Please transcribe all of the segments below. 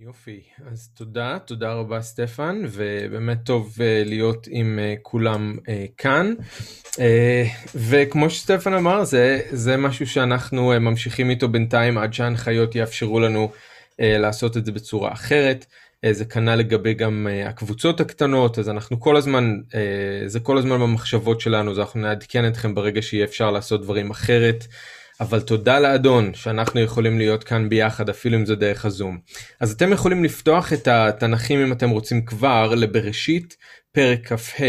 יופי, אז תודה רבה סטפן, ובאמת טוב להיות עם כולם כאן, וכמו שסטפן אמר, זה משהו שאנחנו ממשיכים איתו בינתיים עד שההנחיות יאפשרו לנו לעשות את זה בצורה אחרת. זה כנ"ל לגבי גם הקבוצות הקטנות, אז אנחנו כל הזמן במחשבות שלנו, אז אנחנו נעדכן אתכם ברגע שיהיה אפשר לעשות דברים אחרת, אבל תודה לאדון שאנחנו יכולים להיות כאן ביחד, אפילו אם זה דרך הזום. אז אתם יכולים לפתוח את התנ"כים אם אתם רוצים כבר לבראשית פרק כ"ה.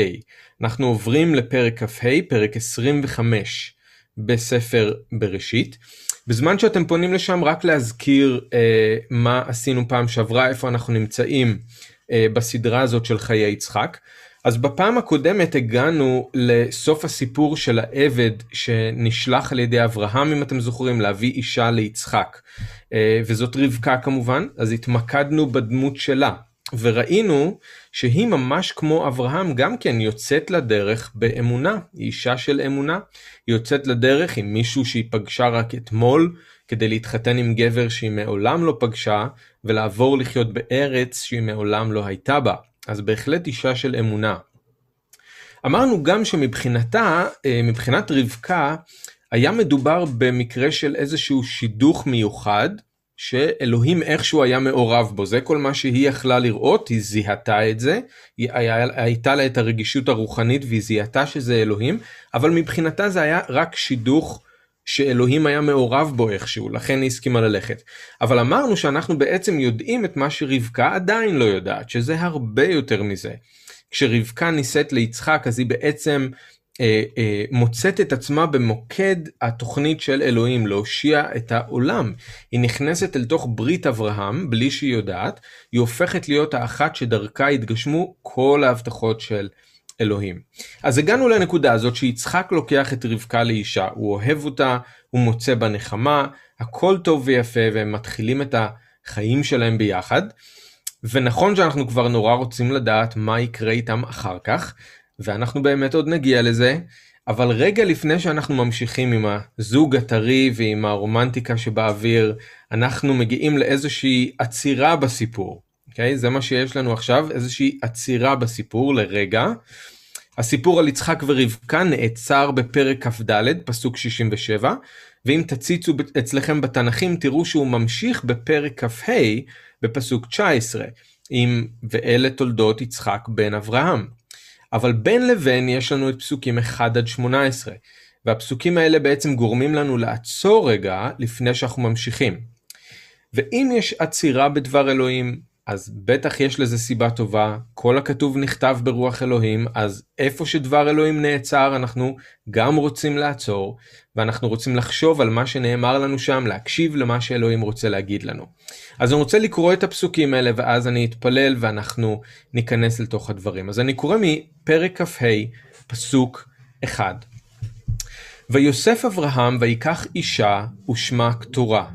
אנחנו עוברים לפרק כ"ה, פרק 25 בספר בראשית. בזמן שאתם פונים לשם רק להזכיר מה עשינו פעם שעברה, איפה אנחנו נמצאים בסדרה הזאת של חיי יצחק. אז בפעם הקודמת הגענו לסוף הסיפור של העבד שנשלח על ידי אברהם, אם אתם זוכרים, להביא אישה ליצחק, וזאת רבקה כמובן. אז התמקדנו בדמות שלה, וראינו שהיא ממש כמו אברהם גם כן יוצאת לדרך באמונה, היא אישה של אמונה, היא יוצאת לדרך עם מישהו שהיא פגשה רק אתמול, כדי להתחתן עם גבר שהיא מעולם לא פגשה, ולעבור לחיות בארץ שהיא מעולם לא הייתה בה. אז בהחלט אישה של אמונה. אמרנו גם שמבחינתה, מבחינת רבקה, היה מדובר במקרה של איזשהו שידוך מיוחד, שאלוהים איכשהו היה מעורב בו. זה כל מה שהיא יכלה לראות, היא זיהתה את זה, הייתה לה את הרגישות הרוחנית והיא זיהתה שזה אלוהים, אבל מבחינתה זה היה רק שידוך שאלוהים היה מעורב בו איכשהו, לכן היא הסכימה ללכת. אבל אמרנו שאנחנו בעצם יודעים את מה שרבקה עדיין לא יודעת, שזה הרבה יותר מזה. כשרבקה ניסית ליצחק, אז היא בעצם מוצאת את עצמה במוקד התוכנית של אלוהים, להושיע את העולם. היא נכנסת אל תוך ברית אברהם, בלי שהיא יודעת, היא הופכת להיות האחת שדרכה התגשמו כל ההבטחות של אלוהים. אז הגענו לנקודה הזאת שיצחק לוקח את רבקה לאישה, הוא אוהב אותה, הוא מוצא בה נחמה, הכל טוב ויפה, והם מתחילים את החיים שלהם ביחד. ונכון שאנחנו כבר נורא רוצים לדעת מה יקרה איתם אחר כך, ואנחנו באמת עוד נגיע לזה, אבל רגע לפני שאנחנו ממשיכים עם הזוג הטרי ועם הרומנטיקה שבאוויר, אנחנו מגיעים לאיזושהי עצירה בסיפור. אוקיי? זה מה שיש לנו עכשיו, איזושהי עצירה בסיפור לרגע. הסיפור על יצחק ורבקה נעצר בפרק כ"ד, פסוק 67, ואם תציצו אצלכם בתנ"כים, תראו שהוא ממשיך בפרק כ"ה, בפסוק 19, ואלה תולדות יצחק בן אברהם. אבל בין לבין יש לנו את פסוקים 1 עד 18, והפסוקים האלה בעצם גורמים לנו לעצור רגע לפני שאנחנו ממשיכים. ואם יש עצירה בדבר אלוהים, אז בטח יש לזה סיבה טובה, כל הכתוב נכתב ברוח אלוהים, אז איפה שדבר אלוהים נעצר, אנחנו גם רוצים לעצור, ואנחנו רוצים לחשוב על מה שנאמר לנו שם, להקשיב למה שאלוהים רוצה להגיד לנו. אז אני רוצה לקרוא את הפסוקים האלה, ואז אני אתפלל, ואנחנו ניכנס לתוך הדברים. אז אני קורא מפרק כ"ה, פסוק 1. ויוסף אברהם, ויקח אישה, ושמה קטורה.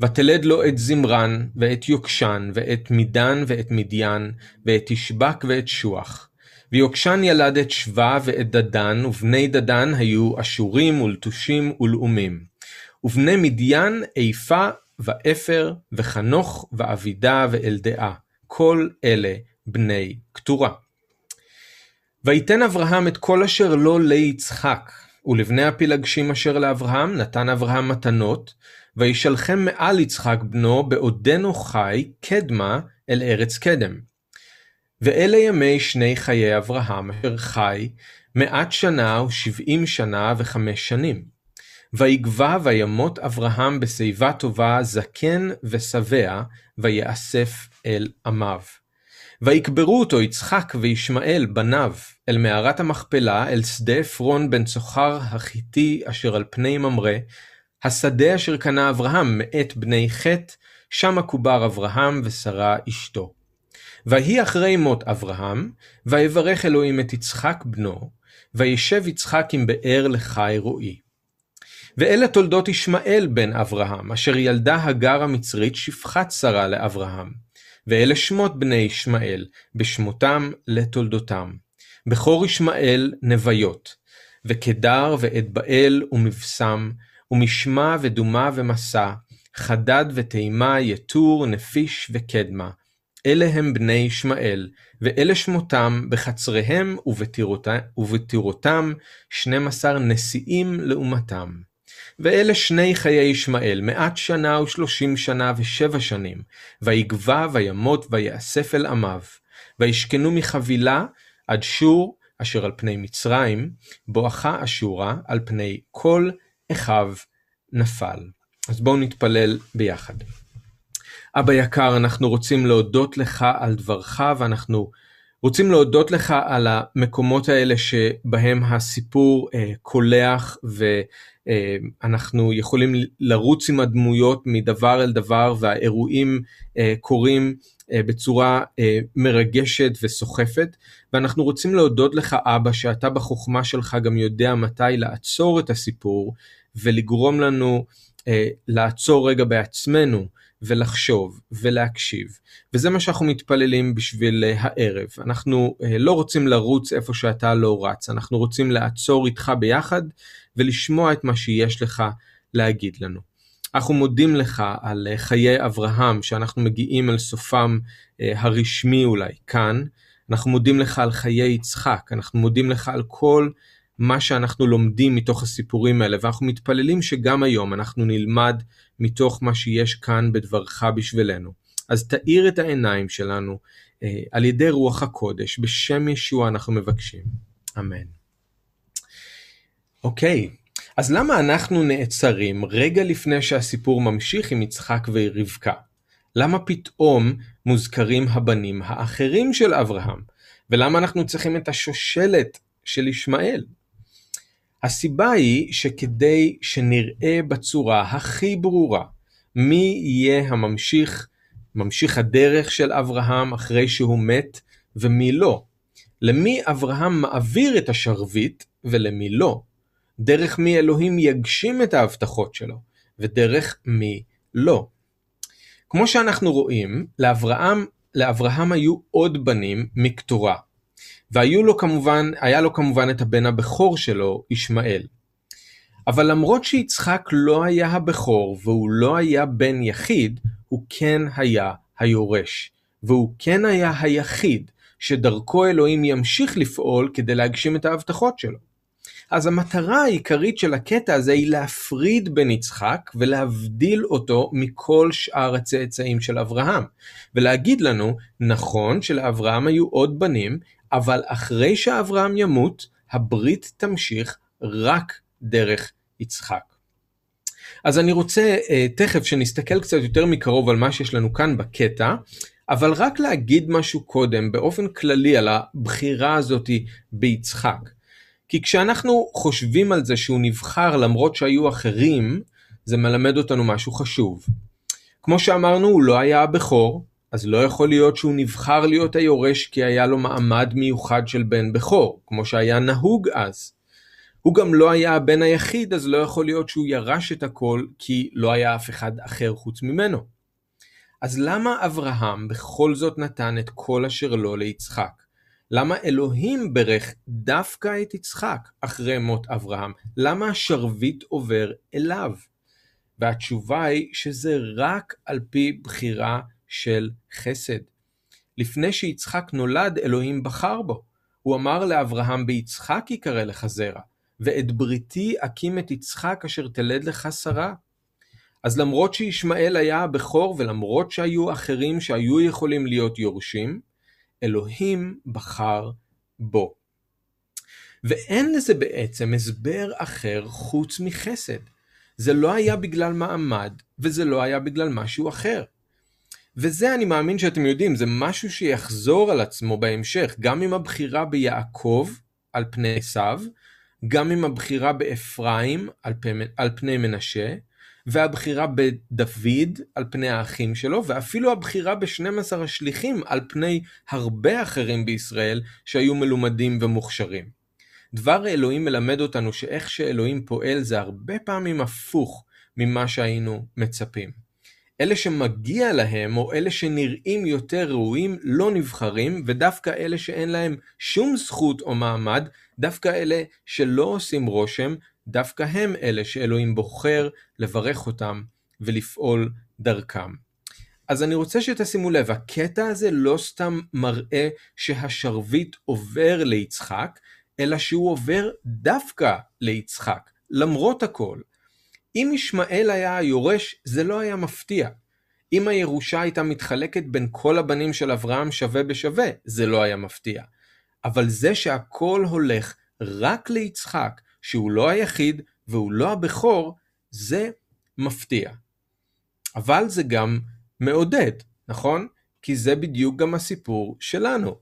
ותלד לו את זמרן, ואת יוקשן, ואת מידן, ואת מדיין, ואת ישבק, ואת שוח. ויוקשן ילד את שווה, ואת דדן, ובני דדן היו אשורים, ולטושים, ולאומים. ובני מדיין, איפה, ואפר, וחנוך, ואבידה, ואלדעה. כל אלה בני קטורה. ויתן אברהם את כל אשר לו ליצחק, ולבני הפילגשים אשר לאברהם, נתן אברהם מתנות, וישלחם מעל יצחק בנו בעודנו חי קדמה אל ארץ קדם. ואלה ימי שני חיי אברהם אשר חי 100 שנה ו70 שנה ו5 שנים. ויגבה וימות אברהם בשיבה טובה זקן ושבע ויאסף אל עמיו. ויקברו אותו יצחק וישמעאל בניו אל מערת המכפלה אל שדה עפרון בן צוחר החיתי אשר על פני ממרא, השדה אשר קנה אברהם מאת בני חת, שם הקובר אברהם ושרה אשתו. והיא אחרי מות אברהם, ויברך אלוהים את יצחק בנו, וישב יצחק עם באר לחי רועי. ואלה תולדות ישמעאל בן אברהם, אשר ילדה הגר המצרית שפחת שרה לאברהם. ואלה שמות בני ישמעאל, בשמותם לתולדותם. בכור ישמעאל נביות, וכדר ואת באל ומבשם, ומשמע ודומה ומסע, חדד ותימה, יתור, נפיש וקדמה. אלה הם בני ישמעאל, ואלה שמותם בחצריהם ובתירותם 12 נשיאים לעומתם. ואלה שני חיי ישמעאל, 100 שנה ו30 שנה ו7 שנים, ויגבה וימות ויאסף אל עמיו, וישכנו מחבילה עד שור אשר על פני מצרים, בואכה אשורה על פני כל אחיו נפל. אז בואו נתפלל ביחד. אבא יקר, אנחנו רוצים להודות לך על דברך, ואנחנו רוצים להודות לך על המקומות האלה שבהם הסיפור קולח, ואנחנו יכולים לרוץ עם הדמויות מדבר אל דבר, והאירועים קורים בצורה מרגשת וסוחפת, ואנחנו רוצים להודות לך אבא שאתה בחוכמה שלך גם יודע מתי לעצור את הסיפור, ולגרום לנו לעצור רגע בעצמנו, ולחשוב ולהקשיב. וזה מה שאנחנו מתפללים בשביל הערב. אנחנו לא רוצים לרוץ איפה שאתה לא רץ, אנחנו רוצים לעצור איתך ביחד ולשמוע את מה שיש לך להגיד לנו. אנחנו מודים לך על חיי אברהם שאנחנו מגיעים אל סופם הרשמי אולי כאן. אנחנו מודים לך על חיי יצחק, אנחנו מודים לך על כל מה שאנחנו לומדים מתוך הסיפורים האלה, ואנחנו מתפללים שגם היום אנחנו נלמד מתוך מה שיש כאן בדברך בשבילנו. אז תאיר את העיניים שלנו על ידי רוח הקודש, בשם ישוע אנחנו מבקשים. אמן. אוקיי, אז למה אנחנו נעצרים רגע לפני שהסיפור ממשיך עם יצחק ורבקה? למה פתאום מוזכרים הבנים האחרים של אברהם? ולמה אנחנו צריכים את השושלת של ישמעאל? הסיבה היא שכדי שנראה בצורה הכי ברורה מי יהיה ממשיך הדרך של אברהם אחרי שהוא מת ומי לא. למי אברהם מעביר את השרביט ולמי לא. דרך מי אלוהים יגשים את ההבטחות שלו ודרך מי לא. כמו שאנחנו רואים, לאברהם היו עוד בנים מקטורה. והיה לו כמובן את הבן הבכור שלו, ישמעאל. אבל למרות שיצחק לא היה הבכור, והוא לא היה בן יחיד, הוא כן היה היורש. והוא כן היה היחיד, שדרכו אלוהים ימשיך לפעול כדי להגשים את ההבטחות שלו. אז המטרה העיקרית של הקטע הזה היא להפריד בין יצחק, ולהבדיל אותו מכל שאר הצאצאים של אברהם. ולהגיד לנו, נכון שלאברהם היו עוד בנים, אבל אחרי שאברהם ימות, הברית תמשיך רק דרך יצחק. אז אני רוצה תכף שנסתכל קצת יותר מקרוב על מה שיש לנו כאן בקטע, אבל רק להגיד משהו קודם באופן כללי על הבחירה הזאת ביצחק. כי כשאנחנו חושבים על זה שהוא נבחר למרות שהיו אחרים, זה מלמד אותנו משהו חשוב. כמו שאמרנו, הוא לא היה הבכור, אז לא יכול להיות שהוא נבחר להיות היורש כי היה לו מעמד מיוחד של בן בכור, כמו שהיה נהוג אז. הוא גם לא היה הבן היחיד, אז לא יכול להיות שהוא ירש את הכל כי לא היה אף אחד אחר חוץ ממנו. אז למה אברהם בכל זאת נתן את כל אשר לו ליצחק? למה אלוהים ברך דווקא את יצחק אחרי מות אברהם? למה השרביט עובר אליו? והתשובה היא שזה רק על פי בחירה של חסד. לפני שיצחק נולד, אלוהים בחר בו. הוא אמר לאברהם, ביצחק יקרא לך זרע, ואת בריתי אקים את יצחק אשר תלד לך שרה. אז למרות שישמעאל היה הבכור, ולמרות שהיו אחרים שהיו יכולים להיות יורשים, אלוהים בחר בו. ואין לזה בעצם הסבר אחר חוץ מחסד. זה לא היה בגלל מעמד, וזה לא היה בגלל משהו אחר. וזה אני מאמין שאתם יודעים, זה משהו שיחזור על עצמו בהמשך, גם עם הבחירה ביעקב על פני עשיו, גם עם הבחירה באפרים על פני מנשה, והבחירה בדוד על פני האחים שלו, ואפילו הבחירה ב12 השליחים על פני הרבה אחרים בישראל שהיו מלומדים ומוכשרים. דבר אלוהים מלמד אותנו שאיך שאלוהים פועל זה הרבה פעמים הפוך ממה שהיינו מצפים. אלה שמגיע להם או אלה שנראים יותר ראויים לא נבחרים, ודווקא אלה שאין להם שום זכות או מעמד, דווקא אלה שלא עושים רושם, דווקא הם אלה שאלוהים בוחר לברך אותם ולפעול דרכם. אז אני רוצה שתשימו לב, הקטע הזה לא סתם מראה שהשרביט עובר ליצחק, אלא שהוא עובר דווקא ליצחק, למרות הכל. אם ישמעאל היה היורש, זה לא היה מפתיע. אם הירושה הייתה מתחלקת בין כל הבנים של אברהם שווה בשווה, זה לא היה מפתיע. אבל זה שהכל הולך רק ליצחק, שהוא לא היחיד והוא לא הבכור, זה מפתיע. אבל זה גם מעודד, נכון? כי זה בדיוק גם הסיפור שלנו.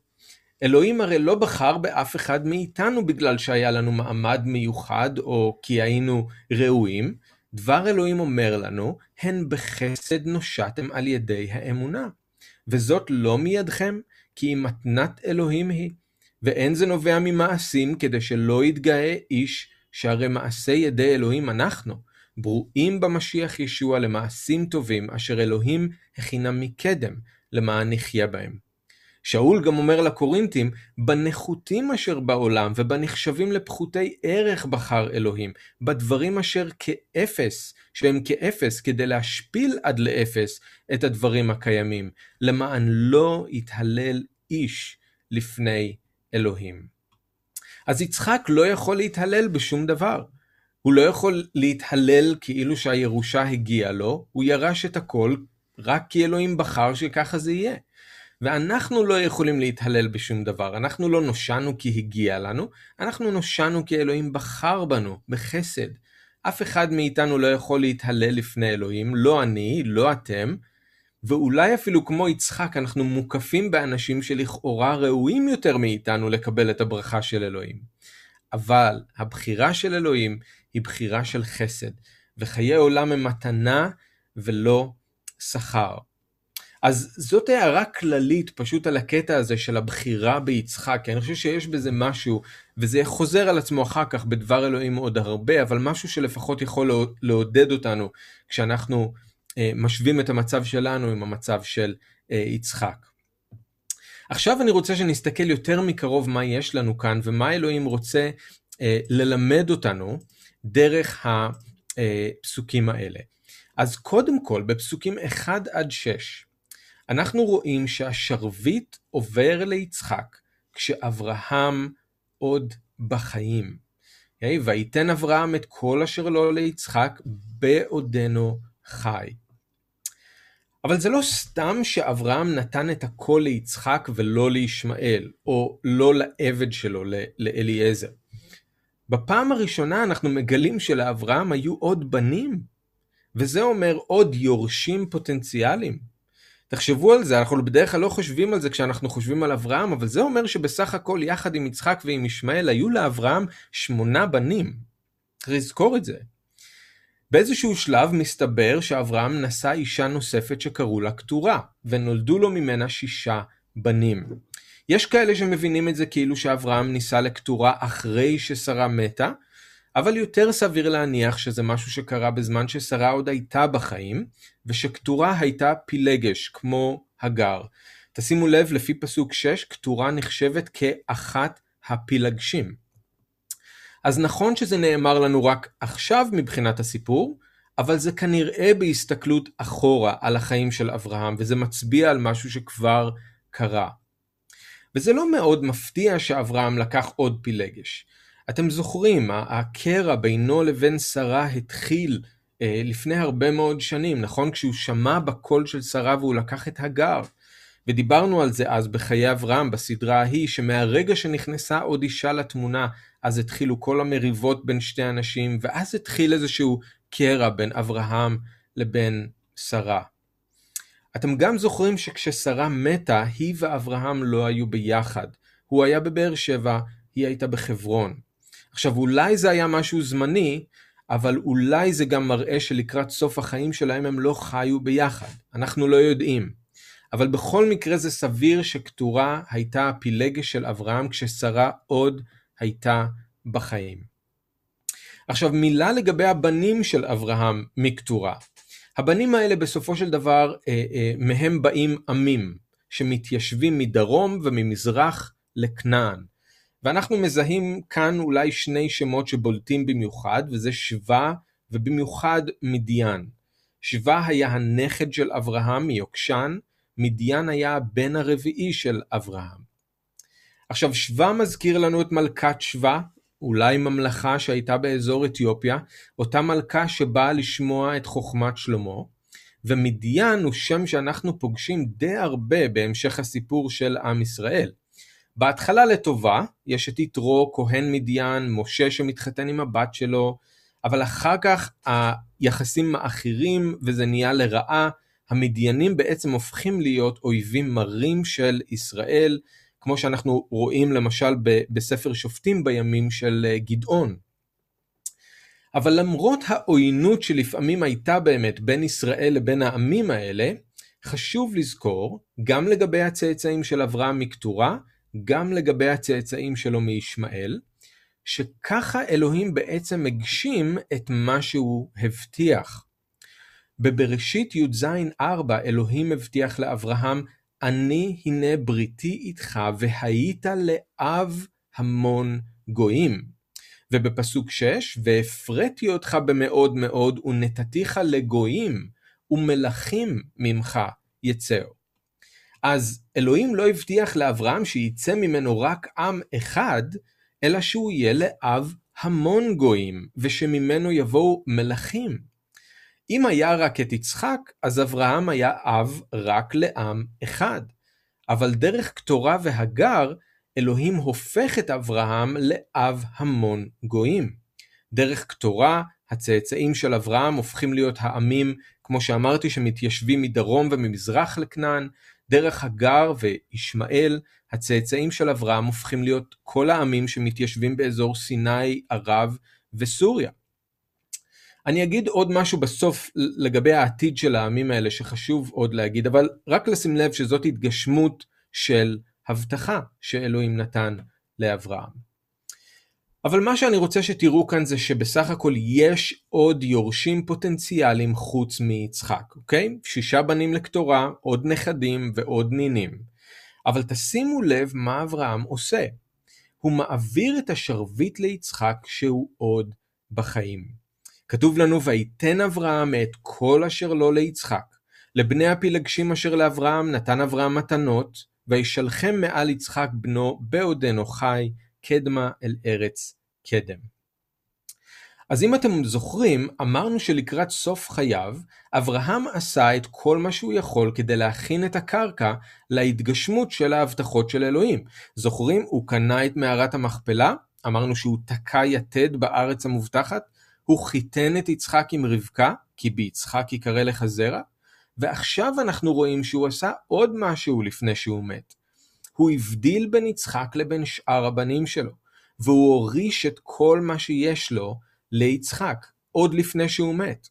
אלוהים הרי לא בחר באף אחד מאיתנו בגלל שהיה לנו מעמד מיוחד או כי היינו ראויים. דבר אלוהים אומר לנו, הן בחסד נושעתם על ידי האמונה. וזאת לא מידכם, כי היא מתנת אלוהים היא. ואין זה נובע ממעשים כדי שלא יתגאה איש, שהרי מעשי ידי אלוהים אנחנו, ברואים במשיח ישוע למעשים טובים, אשר אלוהים הכינה מקדם למען נחיה בהם. שאול גם אומר לקורינתים, בנחותים אשר בעולם ובנחשבים לפחותי ערך בחר אלוהים, בדברים אשר כאפס, שהם כאפס כדי להשפיל עד לאפס את הדברים הקיימים, למען לא יתהלל איש לפני אלוהים. אז יצחק לא יכול להתהלל בשום דבר. הוא לא יכול להתהלל כאילו שהירושה הגיעה לו, הוא ירש את הכל רק כי אלוהים בחר שככה זה יהיה. ואנחנו לא יכולים להתהלל בשום דבר, אנחנו לא נושענו כי הגיע לנו, אנחנו נושענו כי אלוהים בחר בנו, בחסד. אף אחד מאיתנו לא יכול להתהלל לפני אלוהים, לא אני, לא אתם, ואולי אפילו כמו יצחק אנחנו מוקפים באנשים שלכאורה ראויים יותר מאיתנו לקבל את הברכה של אלוהים. אבל הבחירה של אלוהים היא בחירה של חסד, וחיי עולם הם מתנה ולא שכר. אז זאת הערה כללית פשוט על הקטע הזה של הבחירה ביצחק, כי אני חושב שיש בזה משהו, וזה חוזר על עצמו אחר כך בדבר אלוהים עוד הרבה, אבל משהו שלפחות יכול לעודד אותנו כשאנחנו משווים את המצב שלנו עם המצב של יצחק. עכשיו אני רוצה שנסתכל יותר מקרוב מה יש לנו כאן, ומה אלוהים רוצה ללמד אותנו דרך הפסוקים האלה. אז קודם כל, בפסוקים 1 עד 6, אנחנו רואים שהשרביט עובר ליצחק, כשאברהם עוד בחיים. ויתן אברהם את כל אשר לו ליצחק בעודנו חי. אבל זה לא סתם שאברהם נתן את הכל ליצחק ולא לישמעאל, או לא לעבד שלו, לאליעזר. בפעם הראשונה אנחנו מגלים שלאברהם היו עוד בנים, וזה אומר עוד יורשים פוטנציאליים. תחשבו על זה, אנחנו בדרך כלל לא חושבים על זה כשאנחנו חושבים על אברהם, אבל זה אומר שבסך הכל יחד עם יצחק ועם ישמעאל היו לאברהם 8 בנים. תזכור את זה. באיזשהו שלב מסתבר שאברהם נשא אישה נוספת שקראו לה קטורה, ונולדו לו ממנה 6 בנים. יש כאלה שמבינים את זה כאילו שאברהם נישא לקטורה אחרי ששרה מתה, אבל יותר סביר להניח שזה משהו שקרה בזמן ששרה עוד הייתה בחיים, ושקטורה הייתה פילגש, כמו הגר. תשימו לב, לפי פסוק 6, קטורה נחשבת כאחת הפילגשים. אז נכון שזה נאמר לנו רק עכשיו מבחינת הסיפור, אבל זה כנראה בהסתכלות אחורה על החיים של אברהם, וזה מצביע על משהו שכבר קרה. וזה לא מאוד מפתיע שאברהם לקח עוד פילגש. אתם זוכרים, הקרע בינו לבין שרה התחיל לפני הרבה מאוד שנים, נכון? כשהוא שמע בקול של שרה והוא לקח את הגר. ודיברנו על זה אז בחיי אברהם, בסדרה ההיא, שמהרגע שנכנסה עוד אישה לתמונה, אז התחילו כל המריבות בין שתי אנשים, ואז התחיל איזשהו קרע בין אברהם לבין שרה. אתם גם זוכרים שכששרה מתה, היא ואברהם לא היו ביחד. הוא היה בבאר שבע, היא הייתה בחברון. עכשיו אולי זה היה משהו זמני, אבל אולי זה גם מראה שלקראת סוף החיים שלהם הם לא חיו ביחד. אנחנו לא יודעים. אבל בכל מקרה זה סביר שקטורה הייתה הפילגש של אברהם כששרה עוד הייתה בחיים. עכשיו מילה לגבי הבנים של אברהם מקטורה. הבנים האלה בסופו של דבר מהם באים עמים שמתיישבים מדרום וממזרח לכנען. ואנחנו מזהים כאן אולי 2 שמות שבולטים במיוחד, וזה שווה ובמיוחד מדיין. שווה היה הנכד של אברהם מיוקשן, מדיין היה הבן הרביעי של אברהם. עכשיו שווה מזכיר לנו את מלכת שווה, אולי ממלכה שהייתה באזור אתיופיה, אותה מלכה שבאה לשמוע את חוכמת שלמה, ומדיין הוא שם שאנחנו פוגשים די הרבה בהמשך הסיפור של עם ישראל. בהתחלה לטובה, יש את יתרו, כהן מדיין, משה שמתחתן עם הבת שלו, אבל אחר כך היחסים מאחירים וזה נהיה לרעה, המדיינים בעצם הופכים להיות אויבים מרים של ישראל, כמו שאנחנו רואים למשל בספר שופטים בימים של גדעון. אבל למרות העוינות שלפעמים הייתה באמת בין ישראל לבין העמים האלה, חשוב לזכור גם לגבי הצאצאים של אברהם מקטורה, גם לגבי הצאצאים שלו מישמעאל, שככה אלוהים בעצם מגשים את מה שהוא הבטיח. בבראשית י"ז 4 אלוהים הבטיח לאברהם, אני הנה בריתי איתך והיית לאב המון גויים. ובפסוק 6, והפרתי אותך במאוד מאוד ונתתיך לגויים ומלכים ממך יצאו. אז אלוהים לא הבטיח לאברהם שיצא ממנו רק עם אחד, אלא שהוא יהיה לאב המון גויים ושממנו יבואו מלכים. אם היה רק את יצחק, אז אברהם היה אב רק לעם אחד. אבל דרך קטורה והגר, אלוהים הופך את אברהם לאב המון גויים. דרך קטורה, הצאצאים של אברהם הופכים להיות העמים, כמו שאמרתי, שמתיישבים מדרום וממזרח לכנען. דרך הגר וישמעאל, הצאצאים של אברהם הופכים להיות כל העמים שמתיישבים באזור סיני, ערב וסוריה. אני אגיד עוד משהו בסוף לגבי העתיד של העמים האלה שחשוב עוד להגיד, אבל רק לשים לב שזאת התגשמות של הבטחה שאלוהים נתן לאברהם. אבל מה שאני רוצה שתראו כאן זה שבסך הכל יש עוד יורשים פוטנציאליים חוץ מיצחק, אוקיי? 6 בנים לקטורה, עוד נכדים ועוד נינים. אבל תשימו לב מה אברהם עושה. הוא מעביר את השרביט ליצחק שהוא עוד בחיים. כתוב לנו, ויתן אברהם את כל אשר לו ליצחק. לבני הפילגשים אשר לאברהם נתן אברהם מתנות, וישלחם מעל יצחק בנו בעודנו חי, קדמה אל ארץ קדם. אז אם אתם זוכרים, אמרנו שלקראת סוף חייו, אברהם עשה את כל מה שהוא יכול כדי להכין את הקרקע להתגשמות של ההבטחות של אלוהים. זוכרים, הוא קנה את מערת המכפלה, אמרנו שהוא תקע יתד בארץ המובטחת, הוא חיתן את יצחק עם רבקה, כי ביצחק יקרא לך זרע, ועכשיו אנחנו רואים שהוא עשה עוד משהו לפני שהוא מת. הוא הבדיל בין יצחק לבין שאר הבנים שלו, והוא הוריש את כל מה שיש לו ליצחק, עוד לפני שהוא מת.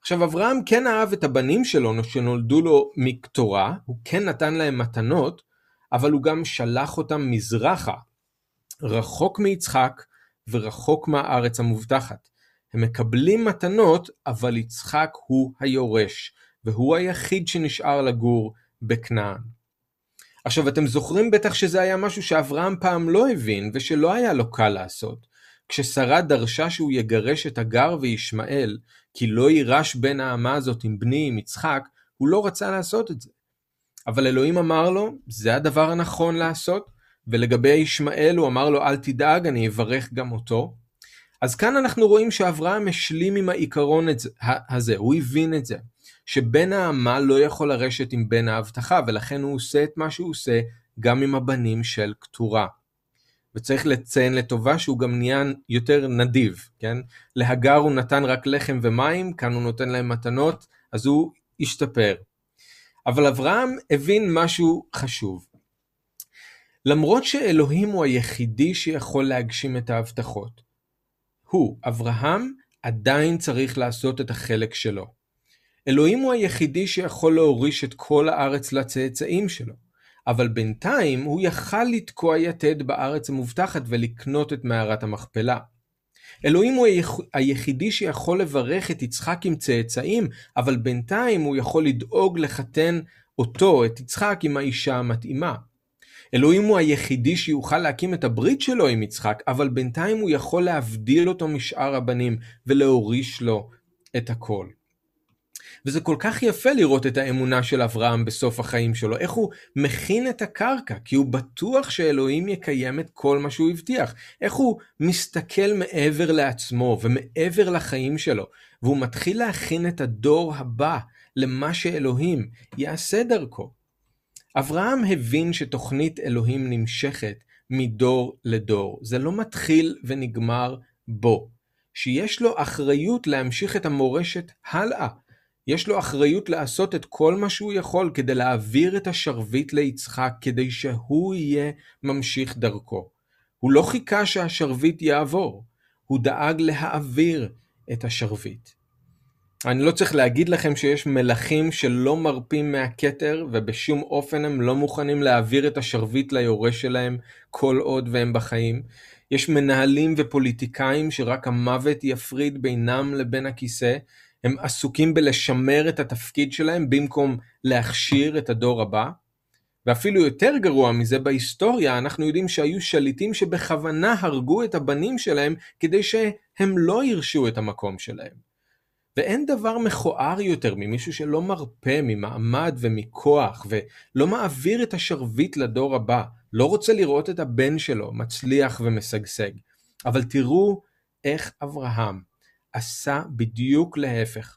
עכשיו אברהם כן אהב את הבנים שלו שנולדו לו מקטורה, הוא כן נתן להם מתנות, אבל הוא גם שלח אותם מזרחה, רחוק מיצחק ורחוק מהארץ המובטחת. הם מקבלים מתנות, אבל יצחק הוא היורש, והוא היחיד שנשאר לגור בכנען. עכשיו אתם זוכרים בטח שזה היה משהו שאברהם פעם לא הבין, ושלא היה לו קל לעשות. כששרה דרשה שהוא יגרש את הגר וישמעאל, כי לא יירש בן העמה הזאת עם בני עם יצחק, הוא לא רצה לעשות את זה. אבל אלוהים אמר לו, זה הדבר הנכון לעשות, ולגבי ישמעאל הוא אמר לו, אל תדאג, אני אברך גם אותו. אז כאן אנחנו רואים שאברהם השלים עם העיקרון הזה, הוא הבין את זה, שבן העמה לא יכול לרשת עם בן ההבטחה, ולכן הוא עושה את מה שהוא עושה גם עם הבנים של קטורה. וצריך לציין לטובה שהוא גם נהיה יותר נדיב, כן? להגר הוא נתן רק לחם ומים, כאן הוא נותן להם מתנות, אז הוא השתפר. אבל אברהם הבין משהו חשוב. למרות שאלוהים הוא היחידי שיכול להגשים את ההבטחות, הוא, אברהם, עדיין צריך לעשות את החלק שלו. אלוהים הוא היחידי שיכול להוריש את כל הארץ לצאצאים שלו, אבל בינתיים הוא יכל לתקוע יתד בארץ המובטחת ולקנות את מערת המכפלה. אלוהים הוא היחידי שיכול לברך את יצחק עם צאצאים, אבל בינתיים הוא יכול לדאוג לחתן אותו, את יצחק, עם האישה המתאימה. אלוהים הוא היחידי שיוכל להקים את הברית שלו עם יצחק, אבל בינתיים הוא יכול להבדיל אותו משאר הבנים ולהוריש לו את הכל. וזה כל כך יפה לראות את האמונה של אברהם בסוף החיים שלו, איך הוא מכין את הקרקע, כי הוא בטוח שאלוהים יקיים את כל מה שהוא הבטיח, איך הוא מסתכל מעבר לעצמו ומעבר לחיים שלו, והוא מתחיל להכין את הדור הבא למה שאלוהים יעשה דרכו. אברהם הבין שתוכנית אלוהים נמשכת מדור לדור, זה לא מתחיל ונגמר בו, שיש לו אחריות להמשיך את המורשת הלאה, יש לו אחריות לעשות את כל מה שהוא יכול כדי להעביר את השרביט ליצחק, כדי שהוא יהיה ממשיך דרכו. הוא לא חיכה שהשרביט יעבור, הוא דאג להעביר את השרביט. אני לא צריך להגיד לכם שיש מלכים שלא מרפים מהכתר, ובשום אופן הם לא מוכנים להעביר את השרביט ליורש שלהם כל עוד והם בחיים. יש מנהלים ופוליטיקאים שרק המוות יפריד בינם לבין הכיסא, הם עסוקים בלשמר את התפקיד שלהם במקום להכשיר את הדור הבא. ואפילו יותר גרוע מזה, בהיסטוריה אנחנו יודעים שהיו שליטים שבכוונה הרגו את הבנים שלהם כדי שהם לא ירשו את המקום שלהם. ואין דבר מכוער יותר ממישהו שלא מרפה ממעמד ומכוח ולא מעביר את השרביט לדור הבא, לא רוצה לראות את הבן שלו מצליח ומשגשג. אבל תראו איך אברהם עשה בדיוק להפך.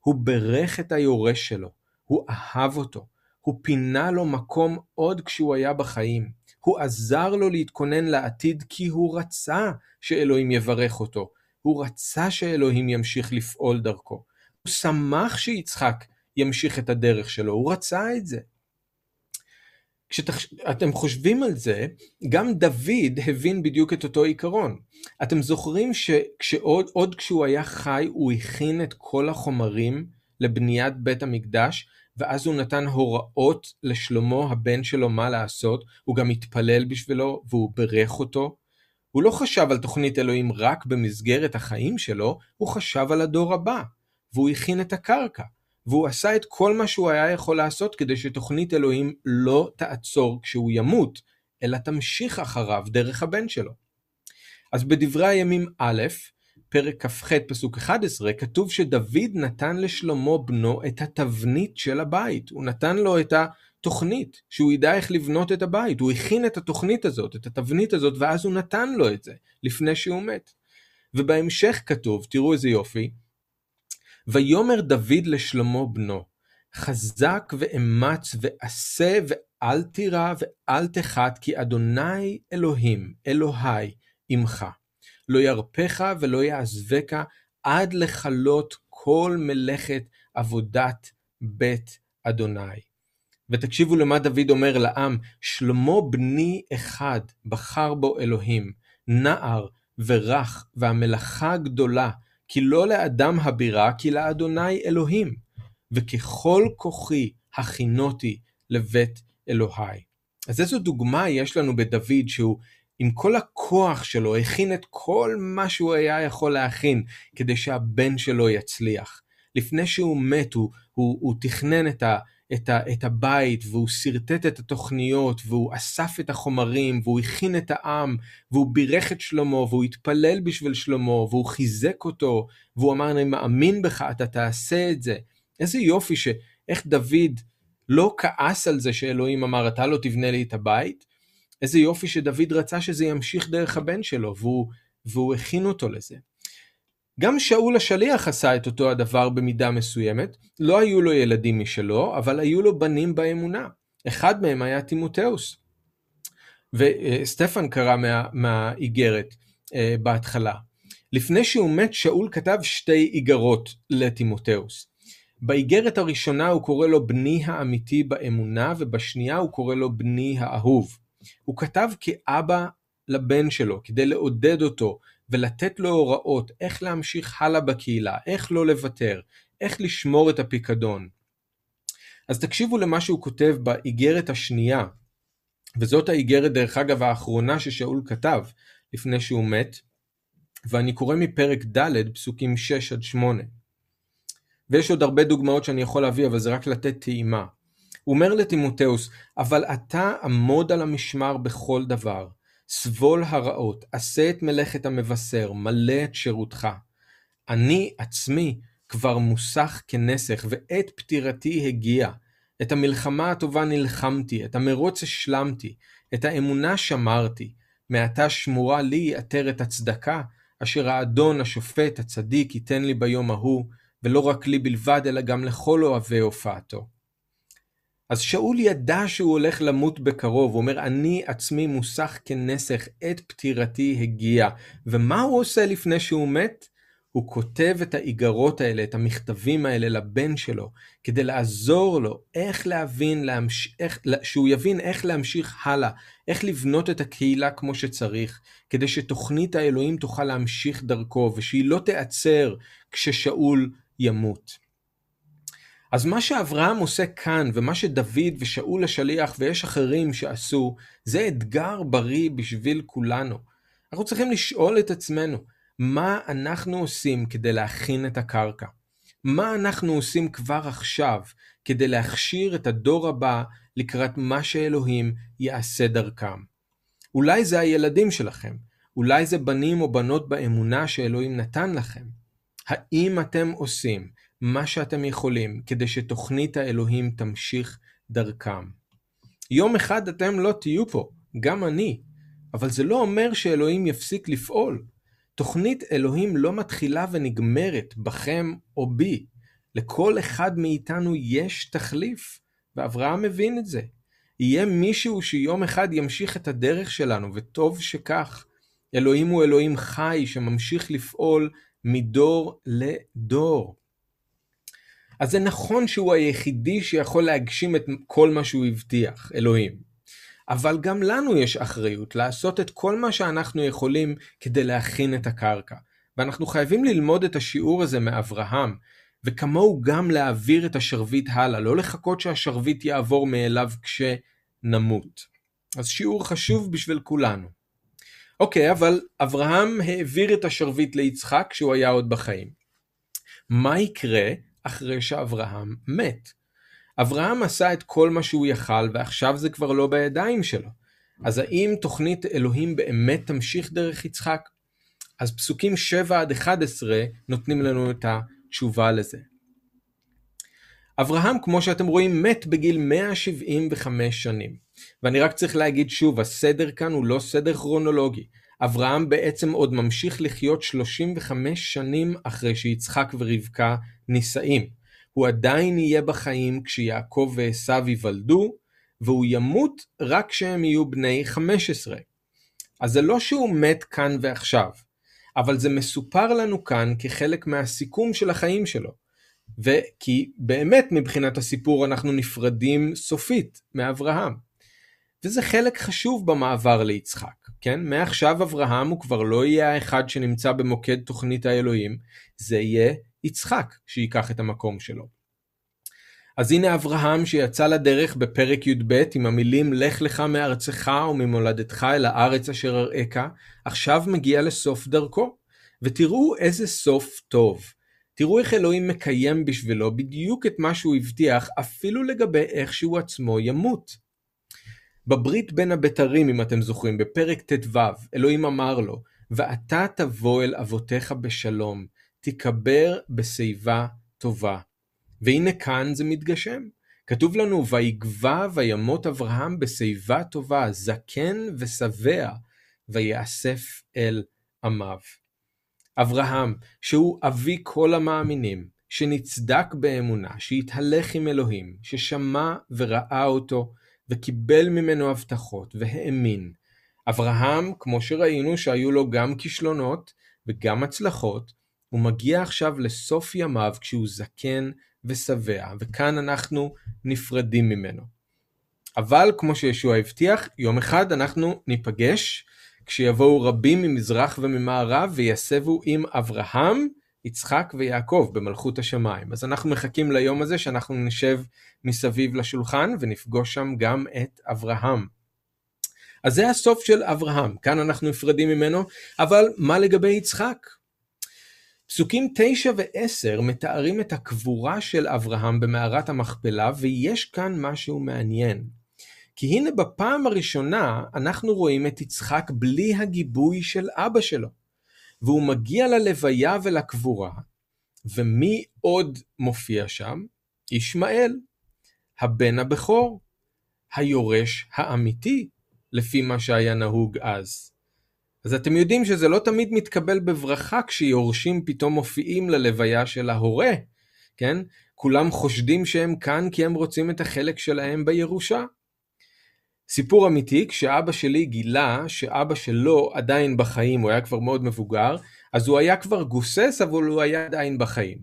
הוא ברך את היורש שלו, הוא אהב אותו, הוא פינה לו מקום עוד כשהוא היה בחיים, הוא עזר לו להתכונן לעתיד כי הוא רצה שאלוהים יברך אותו, הוא רצה שאלוהים ימשיך לפעול דרכו, הוא שמח שיצחק ימשיך את הדרך שלו, הוא רצה את זה. כשאתם חושבים על זה, גם דוד הבין בדיוק את אותו עיקרון. אתם זוכרים שעוד כשהוא היה חי, הוא הכין את כל החומרים לבניית בית המקדש, ואז הוא נתן הוראות לשלמה הבן שלו מה לעשות, הוא גם התפלל בשבילו והוא ברך אותו. הוא לא חשב על תוכנית אלוהים רק במסגרת החיים שלו, הוא חשב על הדור הבא, והוא הכין את הקרקע. והוא עשה את כל מה שהוא היה יכול לעשות כדי שתוכנית אלוהים לא תעצור כשהוא ימות, אלא תמשיך אחריו דרך הבן שלו. אז בדברי הימים א', פרק כ"ח פסוק 11, כתוב שדוד נתן לשלמה בנו את התבנית של הבית. הוא נתן לו את התוכנית, שהוא ידע איך לבנות את הבית. הוא הכין את התוכנית הזאת, את התבנית הזאת, ואז הוא נתן לו את זה לפני שהוא מת. ובהמשך כתוב, תראו איזה יופי, ויאמר דוד לשלמה בנו, חזק ואמץ ועשה ואל תירא ואל תחת, כי אדוני אלוהים, אלוהי עמך, לא ירפך ולא יעזבך עד לכלות כל מלאכת עבודת בית אדוני. ותקשיבו למה דוד אומר לעם, שלמה בני אחד בחר בו אלוהים, נער ורך והמלאכה גדולה, כי לא לאדם הבירה, כי לאדוני אלוהים, וככל כוחי הכינותי לבית אלוהי. אז איזו דוגמה יש לנו בדוד, שהוא עם כל הכוח שלו הכין את כל מה שהוא היה יכול להכין, כדי שהבן שלו יצליח. לפני שהוא מת, הוא תכנן את הבית, והוא סרטט את התוכניות, והוא אסף את החומרים, והוא הכין את העם, והוא בירך את שלמה, והוא התפלל בשביל שלמה, והוא חיזק אותו, והוא אמר, אני מאמין בך, אתה תעשה את זה. איזה יופי שאיך דוד לא כעס על זה שאלוהים אמר, אתה לא תבנה לי את הבית. איזה יופי שדוד רצה שזה ימשיך דרך הבן שלו, והוא הכין אותו לזה. גם שאול השליח עשה את אותו הדבר במידה מסוימת, לא היו לו ילדים משלו, אבל היו לו בנים באמונה. אחד מהם היה תימותאוס. וסטפן קרא מהאיגרת בהתחלה. לפני שהוא מת, שאול כתב שתי איגרות לתימותאוס. באיגרת הראשונה הוא קורא לו בני האמיתי באמונה, ובשנייה הוא קורא לו בני האהוב. הוא כתב כאבא לבן שלו, כדי לעודד אותו, ולתת לו הוראות איך להמשיך הלאה בקהילה, איך לא לוותר, איך לשמור את הפיקדון. אז תקשיבו למה שהוא כותב באיגרת השנייה, וזאת האיגרת דרך אגב האחרונה ששאול כתב לפני שהוא מת, ואני קורא מפרק ד' פסוקים 6 עד 8. ויש עוד הרבה דוגמאות שאני יכול להביא, אבל זה רק לתת טעימה. הוא אומר לתימותאוס, אבל אתה עמוד על המשמר בכל דבר, סבול הרעות, עשה את מלאכת המבשר, מלא את שירותך. אני עצמי כבר מוסך כנסך, ועת פטירתי הגיעה. את המלחמה הטובה נלחמתי, את המרוץ השלמתי, את האמונה שמרתי. מעתה שמורה לי עטרת הצדקה, אשר האדון השופט הצדיק ייתן לי ביום ההוא, ולא רק לי בלבד, אלא גם לכל אוהבי הופעתו. אז שאול ידע שהוא הולך למות בקרוב, הוא אומר, אני עצמי מוסך כנסך, עת פטירתי הגיעה. ומה הוא עושה לפני שהוא מת? הוא כותב את האיגרות האלה, את המכתבים האלה לבן שלו, כדי לעזור לו איך להבין, שהוא יבין איך להמשיך הלאה, איך לבנות את הקהילה כמו שצריך, כדי שתוכנית האלוהים תוכל להמשיך דרכו, ושהיא לא תיעצר כששאול ימות. אז מה שאברהם עושה כאן, ומה שדוד ושאול השליח ויש אחרים שעשו, זה אתגר בריא בשביל כולנו. אנחנו צריכים לשאול את עצמנו, מה אנחנו עושים כדי להכין את הקרקע? מה אנחנו עושים כבר עכשיו כדי להכשיר את הדור הבא לקראת מה שאלוהים יעשה דרכם? אולי זה הילדים שלכם, אולי זה בנים או בנות באמונה שאלוהים נתן לכם. האם אתם עושים מה שאתם יכולים כדי שתוכנית האלוהים תמשיך דרכם? יום אחד אתם לא תהיו פה, גם אני, אבל זה לא אומר שאלוהים יפסיק לפעול. תוכנית אלוהים לא מתחילה ונגמרת בכם או בי. לכל אחד מאיתנו יש תחליף, ואברהם מבין את זה. יהיה מישהו שיום אחד ימשיך את הדרך שלנו, וטוב שכך. אלוהים הוא אלוהים חי שממשיך לפעול מדור לדור. אז זה נכון שהוא היחידי שיכול להגשים את כל מה שהוא הבטיח, אלוהים. אבל גם לנו יש אחריות לעשות את כל מה שאנחנו יכולים כדי להכין את הקרקע. ואנחנו חייבים ללמוד את השיעור הזה מאברהם, וכמוהו גם להעביר את השרביט הלאה, לא לחכות שהשרביט יעבור מאליו כשנמות. אז שיעור חשוב בשביל כולנו. אוקיי, אבל אברהם העביר את השרביט ליצחק כשהוא היה עוד בחיים. מה יקרה אחרי שאברהם מת? אברהם עשה את כל מה שהוא יכל, ועכשיו זה כבר לא בידיים שלו. אז האם תוכנית אלוהים באמת תמשיך דרך יצחק? אז פסוקים 7 עד 11 נותנים לנו את התשובה לזה. אברהם, כמו שאתם רואים, מת בגיל 175 שנים. ואני רק צריך להגיד שוב, הסדר כאן הוא לא סדר כרונולוגי. אברהם בעצם עוד ממשיך לחיות 35 שנים אחרי שיצחק ורבקה נישאים. הוא עדיין יהיה בחיים כשיעקב ועשיו ייוולדו, והוא ימות רק כשהם יהיו בני 15. אז זה לא שהוא מת כאן ועכשיו, אבל זה מסופר לנו כאן כחלק מהסיכום של החיים שלו, וכי באמת מבחינת הסיפור אנחנו נפרדים סופית מאברהם. וזה חלק חשוב במעבר ליצחק, כן? מעכשיו אברהם הוא כבר לא יהיה האחד שנמצא במוקד תוכנית האלוהים, זה יהיה יצחק שיקח את המקום שלו. אז הנה אברהם שיצא לדרך בפרק י"ב עם המילים לך לך מארצך וממולדתך אל הארץ אשר אראך, עכשיו מגיע לסוף דרכו. ותראו איזה סוף טוב. תראו איך אלוהים מקיים בשבילו בדיוק את מה שהוא הבטיח, אפילו לגבי איך שהוא עצמו ימות. בברית בין הבתרים, אם אתם זוכרים, בפרק ט"ו, אלוהים אמר לו, ואתה תבוא אל אבותיך בשלום, תקבר בשיבה טובה. והנה כאן זה מתגשם. כתוב לנו, ויגבה וימות אברהם בשיבה טובה, זקן ושבע, ויאסף אל עמיו. אברהם, שהוא אבי כל המאמינים, שנצדק באמונה, שהתהלך עם אלוהים, ששמע וראה אותו, וקיבל ממנו הבטחות והאמין. אברהם, כמו שראינו שהיו לו גם כישלונות וגם הצלחות, הוא מגיע עכשיו לסוף ימיו כשהוא זקן ושבע, וכאן אנחנו נפרדים ממנו. אבל כמו שישוע הבטיח, יום אחד אנחנו ניפגש, כשיבואו רבים ממזרח וממערב ויסבו עם אברהם, יצחק ויעקב במלכות השמיים. אז אנחנו מחכים ליום הזה שאנחנו נשב מסביב לשולחן ונפגוש שם גם את אברהם. אז זה הסוף של אברהם, כאן אנחנו נפרדים ממנו, אבל מה לגבי יצחק? פסוקים 9 ו-10 מתארים את הקבורה של אברהם במערת המכפלה, ויש כאן משהו מעניין. כי הנה בפעם הראשונה אנחנו רואים את יצחק בלי הגיבוי של אבא שלו, והוא מגיע ללוויה ולקבורה, ומי עוד מופיע שם? ישמעאל, הבן הבכור, היורש האמיתי, לפי מה שהיה נהוג אז. אז אתם יודעים שזה לא תמיד מתקבל בברכה כשיורשים פתאום מופיעים ללוויה של ההורה, כן? כולם חושדים שהם כאן כי הם רוצים את החלק שלהם בירושה. סיפור אמיתי, כשאבא שלי גילה שאבא שלו עדיין בחיים, הוא היה כבר מאוד מבוגר, אז הוא היה כבר גוסס, אבל הוא היה עדיין בחיים.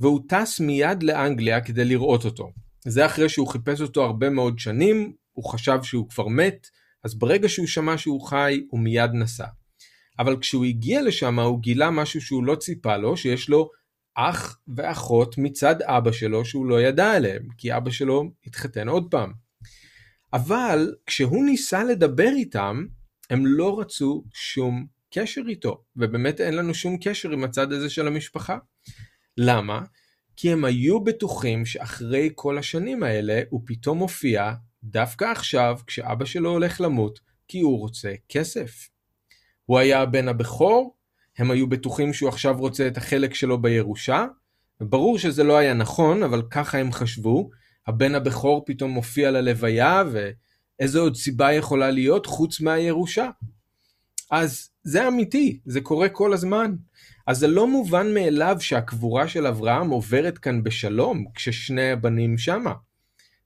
והוא טס מיד לאנגליה כדי לראות אותו. זה אחרי שהוא חיפש אותו הרבה מאוד שנים, הוא חשב שהוא כבר מת, אז ברגע שהוא שמע שהוא חי, הוא מיד נסע. אבל כשהוא הגיע לשם, הוא גילה משהו שהוא לא ציפה לו, שיש לו אח ואחות מצד אבא שלו שהוא לא ידע עליהם, כי אבא שלו התחתן עוד פעם. אבל כשהוא ניסה לדבר איתם, הם לא רצו שום קשר איתו, ובאמת אין לנו שום קשר עם הצד הזה של המשפחה. למה? כי הם היו בטוחים שאחרי כל השנים האלה, הוא פתאום הופיע דווקא עכשיו, כשאבא שלו הולך למות, כי הוא רוצה כסף. הוא היה הבן הבכור, הם היו בטוחים שהוא עכשיו רוצה את החלק שלו בירושה, ברור שזה לא היה נכון, אבל ככה הם חשבו, הבן הבכור פתאום מופיע ללוויה, ואיזו עוד סיבה יכולה להיות חוץ מהירושה. אז זה אמיתי, זה קורה כל הזמן. אז זה לא מובן מאליו שהקבורה של אברהם עוברת כאן בשלום, כששני הבנים שמה.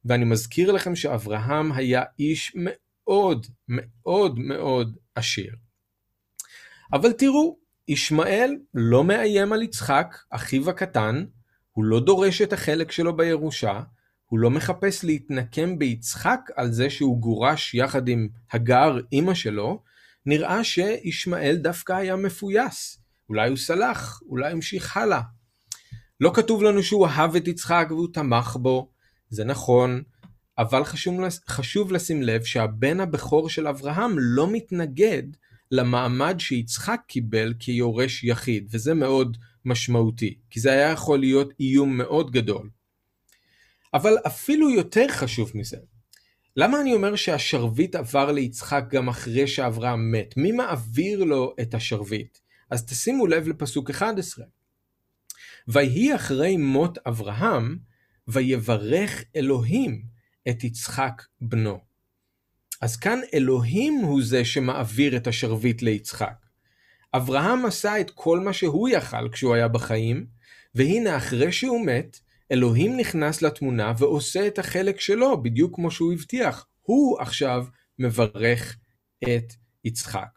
ואני מזכיר לכם שאברהם היה איש מאוד מאוד מאוד עשיר. אבל תראו, ישמעאל לא מאיים על יצחק, אחיו הקטן, הוא לא דורש את החלק שלו בירושה, הוא לא מחפש להתנקם ביצחק על זה שהוא גורש יחד עם הגר, אמא שלו, נראה שישמעאל דווקא היה מפויס, אולי הוא סלח, אולי המשיך הלאה. לא כתוב לנו שהוא אהב את יצחק והוא תמך בו, זה נכון, אבל חשוב לשים לב שהבן הבכור של אברהם לא מתנגד למעמד שיצחק קיבל כיורש יחיד, וזה מאוד משמעותי, כי זה היה יכול להיות איום מאוד גדול. אבל אפילו יותר חשוב מזה, למה אני אומר שהשרביט עבר ליצחק גם אחרי שאברהם מת? מי מעביר לו את השרביט? אז תשימו לב לפסוק 11. ויהי אחרי מות אברהם, ויברך אלוהים את יצחק בנו. אז כאן אלוהים הוא זה שמעביר את השרביט ליצחק. אברהם עשה את כל מה שהוא יכל כשהוא היה בחיים, והנה אחרי שהוא מת, אלוהים נכנס לתמונה ועושה את החלק שלו, בדיוק כמו שהוא הבטיח. הוא עכשיו מברך את יצחק.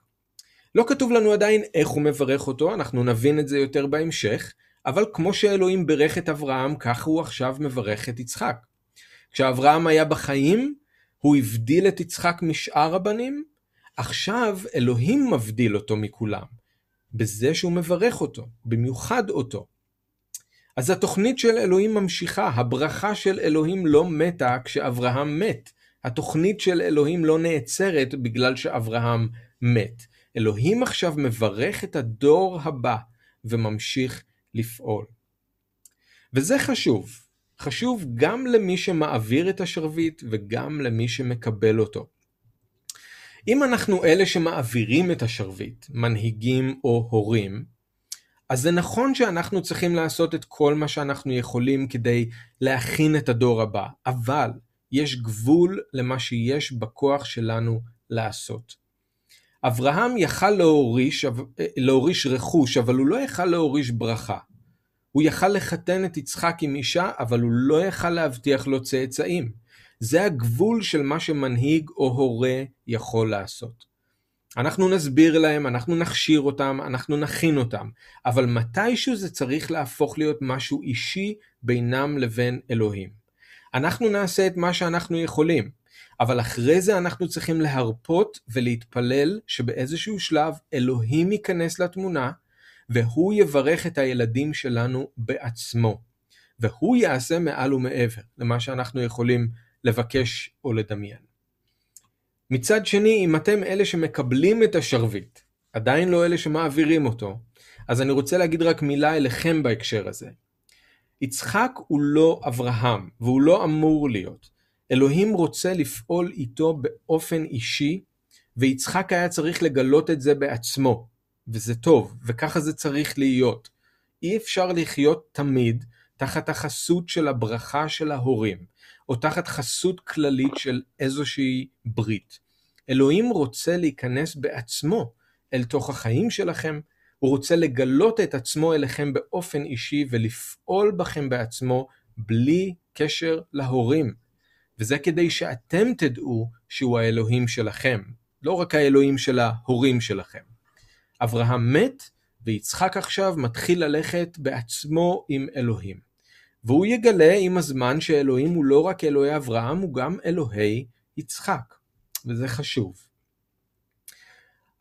לא כתוב לנו עדיין איך הוא מברך אותו, אנחנו נבין את זה יותר בהמשך, אבל כמו שאלוהים ברך את אברהם, כך הוא עכשיו מברך את יצחק. כשאברהם היה בחיים, הוא הבדיל את יצחק משאר הבנים, עכשיו אלוהים מבדיל אותו מכולם, בזה שהוא מברך אותו, במיוחד אותו. אז התוכנית של אלוהים ממשיכה, הברכה של אלוהים לא מתה כשאברהם מת. התוכנית של אלוהים לא נעצרת בגלל שאברהם מת. אלוהים עכשיו מברך את הדור הבא וממשיך לפעול. וזה חשוב. חשוב גם למי שמעביר את השרביט וגם למי שמקבל אותו. אם אנחנו אלה שמעבירים את השרביט, מנהיגים או הורים, אז זה נכון שאנחנו צריכים לעשות את כל מה שאנחנו יכולים כדי להכין את הדור הבא, אבל יש גבול למה שיש בכוח שלנו לעשות. אברהם יכל להוריש רכוש, אבל הוא לא יכל להוריש ברכה. הוא יכל לחתן את יצחק עם אישה, אבל הוא לא יכל להבטיח לו צאצאים. זה הגבול של מה שמנהיג או הורה יכול לעשות. אנחנו נסביר להם, אנחנו נכשיר אותם, אנחנו נכין אותם, אבל מתישהו זה צריך להפוך להיות משהו אישי בינם לבין אלוהים. אנחנו נעשה את מה שאנחנו יכולים, אבל אחרי זה אנחנו צריכים להרפות ולהתפלל שבאיזשהו שלב אלוהים ייכנס לתמונה, והוא יברך את הילדים שלנו בעצמו, והוא יעשה מעל ומעבר למה שאנחנו יכולים לבקש או לדמיין. מצד שני, אם אתם אלה שמקבלים את השרביט, עדיין לא אלה שמעבירים אותו, אז אני רוצה להגיד רק מילה אליכם בהקשר הזה. יצחק הוא לא אברהם, והוא לא אמור להיות. אלוהים רוצה לפעול איתו באופן אישי, ויצחק היה צריך לגלות את זה בעצמו, וזה טוב, וככה זה צריך להיות. אי אפשר לחיות תמיד תחת החסות של הברכה של ההורים, או תחת חסות כללית של איזושהי ברית. אלוהים רוצה להיכנס בעצמו אל תוך החיים שלכם, הוא רוצה לגלות את עצמו אליכם באופן אישי ולפעול בכם בעצמו בלי קשר להורים. וזה כדי שאתם תדעו שהוא האלוהים שלכם, לא רק האלוהים של ההורים שלכם. אברהם מת ויצחק עכשיו מתחיל ללכת בעצמו עם אלוהים. והוא יגלה עם הזמן שאלוהים הוא לא רק אלוהי אברהם, הוא גם אלוהי יצחק. וזה חשוב.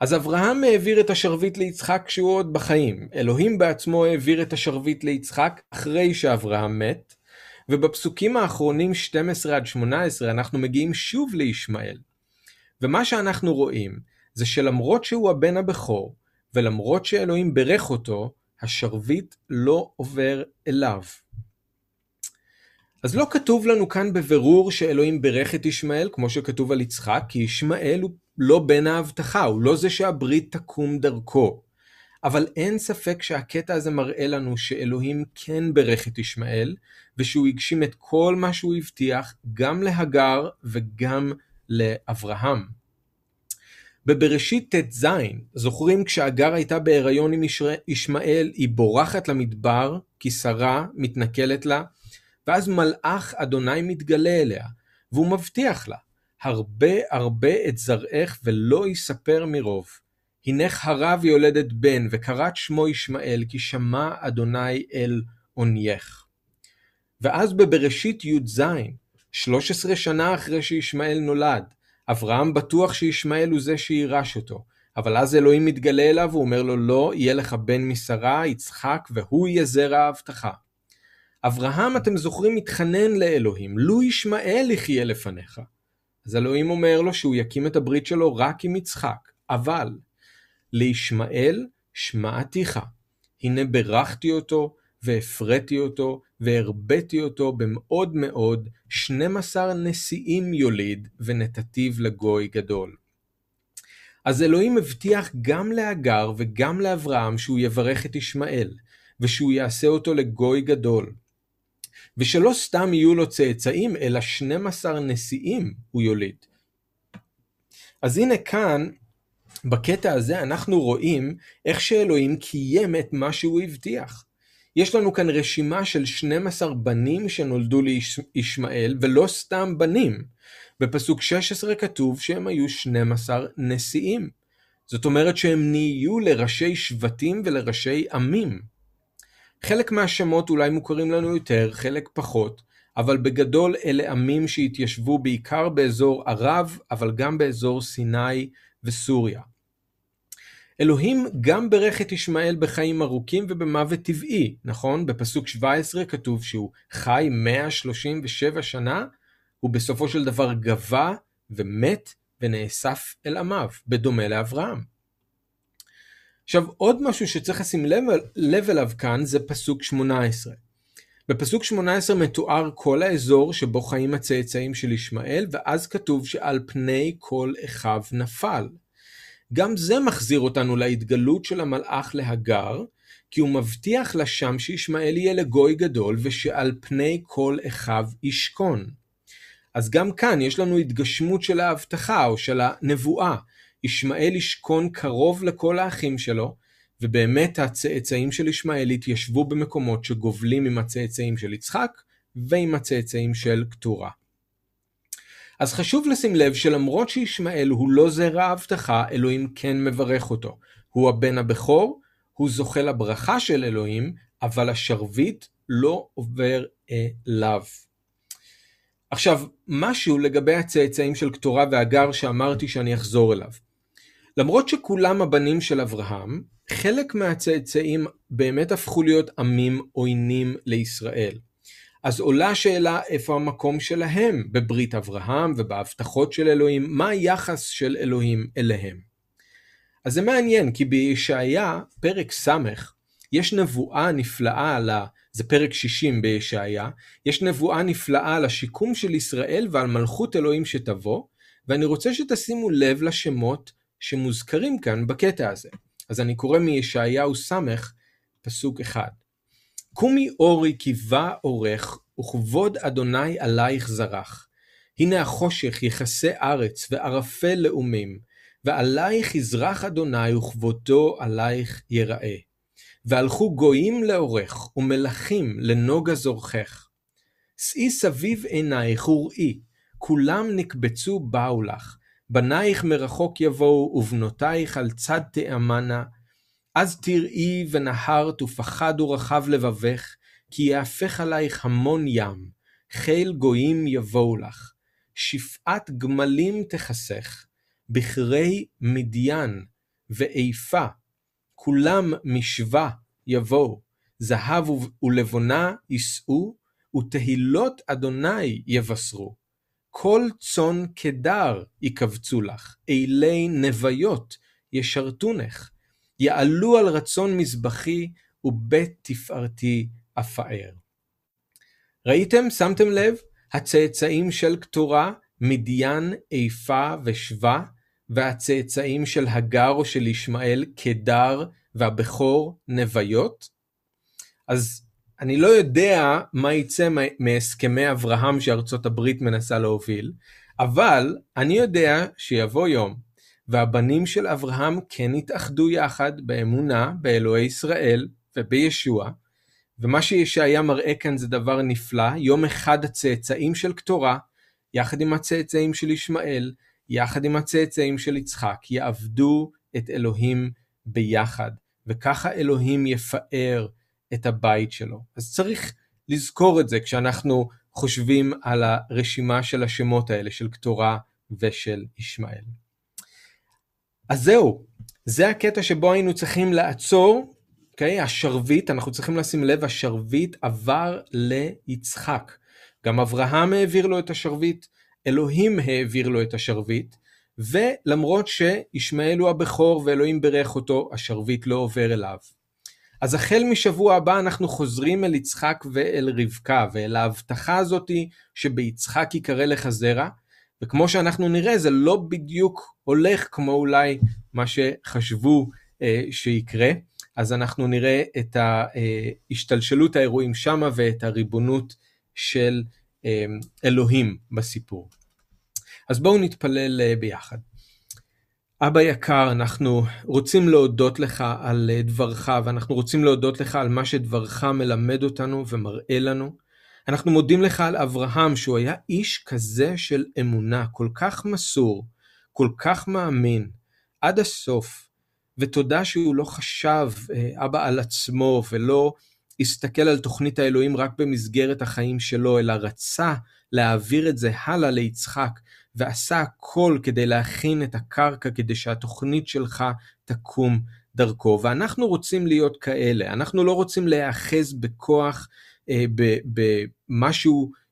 אז אברהם העביר את השרביט ליצחק כשהוא עוד בחיים. אלוהים בעצמו העביר את השרביט ליצחק אחרי שאברהם מת. ובפסוקים האחרונים 12 עד 18 אנחנו מגיעים שוב לישמעאל. ומה שאנחנו רואים זה שלמרות שהוא הבן הבכור, ולמרות שאלוהים ברך אותו, השרביט לא עובר אליו. אז לא כתוב לנו כאן בבירור שאלוהים ברך את ישמעאל, כמו שכתוב על יצחק, כי ישמעאל הוא לא בן ההבטחה, הוא לא זה שהברית תקום דרכו. אבל אין ספק שהקטע הזה מראה לנו שאלוהים כן ברך את ישמעאל, ושהוא הגשים את כל מה שהוא הבטיח, גם להגר וגם לאברהם. בבראשית ט' ז', זוכרים כשהגר הייתה בהיריון עם ישמעאל, היא בורחת למדבר, כי שרה מתנכלת לה, ואז מלאך אדוני מתגלה אליה, והוא מבטיח לה, הרבה הרבה את זרעך ולא יספר מרוב. הנך הרה ויולדת בן, וקראת שמו ישמעאל, כי שמע אדוני אל עונייך. ואז בבראשית י' ז', 13 שנה אחרי שישמעאל נולד, אברהם בטוח שישמעאל הוא זה שירש אותו, אבל אז אלוהים מתגלה אליו ואומר לו לא, יהיה לך בן משרה, יצחק, והוא יהיה זרע ההבטחה. אברהם, אתם זוכרים, מתחנן לאלוהים, לו ישמעאל יחיה לפניך. אז אלוהים אומר לו שהוא יקים את הברית שלו רק עם יצחק, אבל לישמעאל שמעתיך, הנה ברכתי אותו והפרתי אותו והרבתי אותו במאוד מאוד, 12 נשיאים יוליד ונתתיו לגוי גדול. אז אלוהים הבטיח גם להגר וגם לאברהם שהוא יברך את ישמעאל, ושהוא יעשה אותו לגוי גדול. ושלא סתם יהיו לו צאצאים, אלא 12 נשיאים הוא יוליד. אז הנה כאן, בקטע הזה אנחנו רואים איך שאלוהים קיים את מה שהוא הבטיח. יש לנו כאן רשימה של 12 בנים שנולדו לישמעאל, ולא סתם בנים. בפסוק 16 כתוב שהם היו 12 נשיאים. זאת אומרת שהם נהיו לראשי שבטים ולראשי עמים. חלק מהשמות אולי מוכרים לנו יותר, חלק פחות, אבל בגדול אלה עמים שהתיישבו בעיקר באזור ערב, אבל גם באזור סיני וסוריה. אלוהים גם ברך את ישמעאל בחיים ארוכים ובמוות טבעי, נכון? בפסוק 17 כתוב שהוא חי 137 שנה, הוא בסופו של דבר גבה ומת ונאסף אל עמיו, בדומה לאברהם. עכשיו עוד משהו שצריך לשים לב אליו כאן זה פסוק 18. בפסוק 18 מתואר כל האזור שבו חיים הצאצאים של ישמעאל, ואז כתוב שעל פני כל אחיו נפל. גם זה מחזיר אותנו להתגלות של המלאך להגר, כי הוא מבטיח לה שם שישמעאל יהיה לגוי גדול, ושעל פני כל אחיו ישכון. אז גם כאן יש לנו התגשמות של ההבטחה או של הנבואה, ישמעאל ישכון קרוב לכל האחים שלו, ובאמת הצאצאים של ישמעאל התיישבו במקומות שגובלים עם הצאצאים של יצחק, ועם הצאצאים של קטורה. אז חשוב לשים לב שלמרות שישמעאל הוא לא זרע ההבטחה, אלוהים כן מברך אותו. הוא הבן הבכור, הוא זוכה לברכה של אלוהים, אבל השרביט לא עובר אליו. עכשיו, משהו לגבי הצאצאים של קטורה והגר שאמרתי שאני אחזור אליו. למרות שכולם הבנים של אברהם, חלק מהצאצאים באמת הפכו להיות עמים עוינים לישראל. אז עולה השאלה איפה המקום שלהם בברית אברהם ובהבטחות של אלוהים, מה היחס של אלוהים אליהם. אז זה מעניין, כי בישעיה פרק סמך, יש נבואה נפלאה, זה פרק 60 בישעיה, יש נבואה נפלאה על השיקום של ישראל ועל מלכות אלוהים שתבוא, ואני רוצה שתשימו לב לשמות שמוזכרים כאן בקטע הזה. אז אני קורא מישעיהו סמך פסוק 1. קומי אורי קיבה אורך, וכבוד אדוני עלייך זרח. הנה החושך יכסה ארץ וערפל לאומים, ועלייך יזרח אדוני וכבודו עלייך יראה. והלכו גויים לאורך ומלכים לנוגה זורחך. שאי סביב עינייך וראי, כולם נקבצו באו לך, בנייך מרחוק יבואו ובנותייך על צד תאמנה. אז תראי ונהרת ופחד ורחב לבבך, כי יהפך עלייך המון ים, חיל גויים יבואו לך, שפעת גמלים תחסך, בכרי מדיין ואיפה, כולם משווה יבואו, זהב ולבונה יסעו, ותהילות אדוני יבשרו. כל צאן קדר יקבצו לך, אילי נביות ישרתונך, יעלו על רצון מזבחי ובית תפארתי אפאר. ראיתם? שמתם לב? הצאצאים של קטורה, מדיין, איפה ושווה, והצאצאים של הגר או של ישמעאל, קדר, והבכור, נביות. אז אני לא יודע מה יצא מהסכמי אברהם שארצות הברית מנסה להוביל, אבל אני יודע שיבוא יום, והבנים של אברהם כן התאחדו יחד באמונה, באלוהי ישראל ובישוע, ומה שישעיה מראה כאן זה דבר נפלא, יום אחד הצאצאים של קטורה, יחד עם הצאצאים של ישמעאל, יחד עם הצאצאים של יצחק, יעבדו את אלוהים ביחד, וככה אלוהים יפאר את הבית שלו. אז צריך לזכור את זה כשאנחנו חושבים על הרשימה של השמות האלה, של קטורה ושל ישמעאל. אז זהו, זה הקטע שבו היינו צריכים לעצור, אוקיי? השרביט, אנחנו צריכים לשים לב, השרביט עבר ליצחק. גם אברהם העביר לו את השרביט, אלוהים העביר לו את השרביט, ולמרות שישמעאל הוא הבכור ואלוהים ברך אותו, השרביט לא עובר אליו. אז החל משבוע הבא אנחנו חוזרים אל יצחק ואל רבקה, ואל ההבטחה הזאת שביצחק יקרא לך זרע, וכמו שאנחנו נראה זה לא בדיוק הולך כמו אולי מה שחשבו שיקרה, אז אנחנו נראה את ההשתלשלות האירועים שמה ואת הריבונות של אלוהים בסיפור. אז בואו נתפלל ביחד. אבא יקר, אנחנו רוצים להודות לך על דברך, ואנחנו רוצים להודות לך על מה שדברך מלמד אותנו ומראה לנו. אנחנו מודים לך על אברהם שהוא היה איש כזה של אמונה, כל כך מסור, כל כך מאמין, עד הסוף. ותודה שהוא לא חשב אבא על עצמו ולא הסתכל על תוכנית האלוהים רק במסגרת החיים שלו, אלא רצה להעביר את זה הלאה ליצחק, ועשה הכל כדי להכין את הקרקע כדי שהתוכנית שלך תקום דרכו. ואנחנו רוצים להיות כאלה, אנחנו לא רוצים להיאחז בכוח במשהו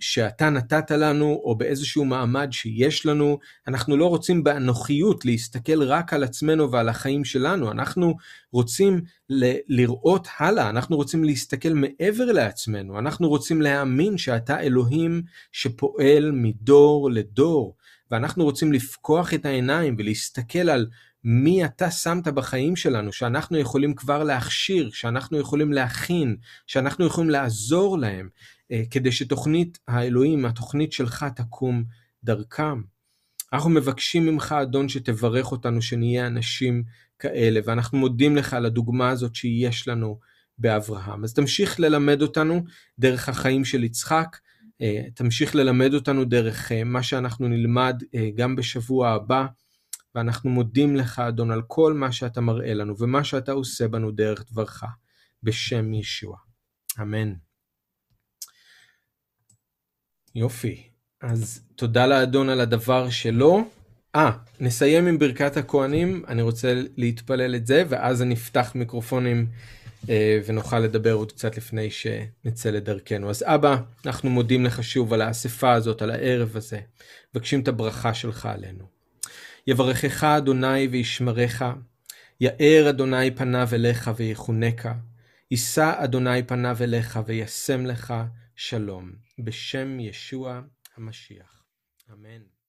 שאתה נתת לנו או באיזשהו מעמד שיש לנו. אנחנו לא רוצים באנוכיות להסתכל רק על עצמנו ועל החיים שלנו, אנחנו רוצים לראות הלאה, אנחנו רוצים להסתכל מעבר לעצמנו, אנחנו רוצים להאמין שאתה אלוהים שפועל מדור לדור, ואנחנו רוצים לפקוח את העיניים ולהסתכל על מי אתה שמת בחיים שלנו, שאנחנו יכולים כבר להכשיר, שאנחנו יכולים להכין, שאנחנו יכולים לעזור להם, כדי שתוכנית האלוהים, התוכנית שלך תקום דרכם. אנחנו מבקשים ממך אדון שתברך אותנו, שנהיה אנשים כאלה, ואנחנו מודים לך על הדוגמה הזאת שיש לנו באברהם. אז תמשיך ללמד אותנו דרך החיים של יצחק, תמשיך ללמד אותנו דרך מה שאנחנו נלמד גם בשבוע הבא, ואנחנו מודים לך אדון על כל מה שאתה מראה לנו ומה שאתה עושה בנו דרך דברך, בשם ישוע. אמן. יופי, אז תודה לאדון על הדבר שלו. נסיים עם ברכת הכהנים, אני רוצה להתפלל את זה, ואז אני אפתח מיקרופונים ונוכל לדבר עוד קצת לפני שנצא לדרכנו. אז אבא, אנחנו מודים לך שוב על האספה הזאת, על הערב הזה, מבקשים את הברכה שלך עלינו. יברכך אדוני וישמרך, יאר אדוני פניו אליך ויחונקה, יישא אדוני פניו אליך וישם לך שלום, בשם ישוע המשיח. אמן.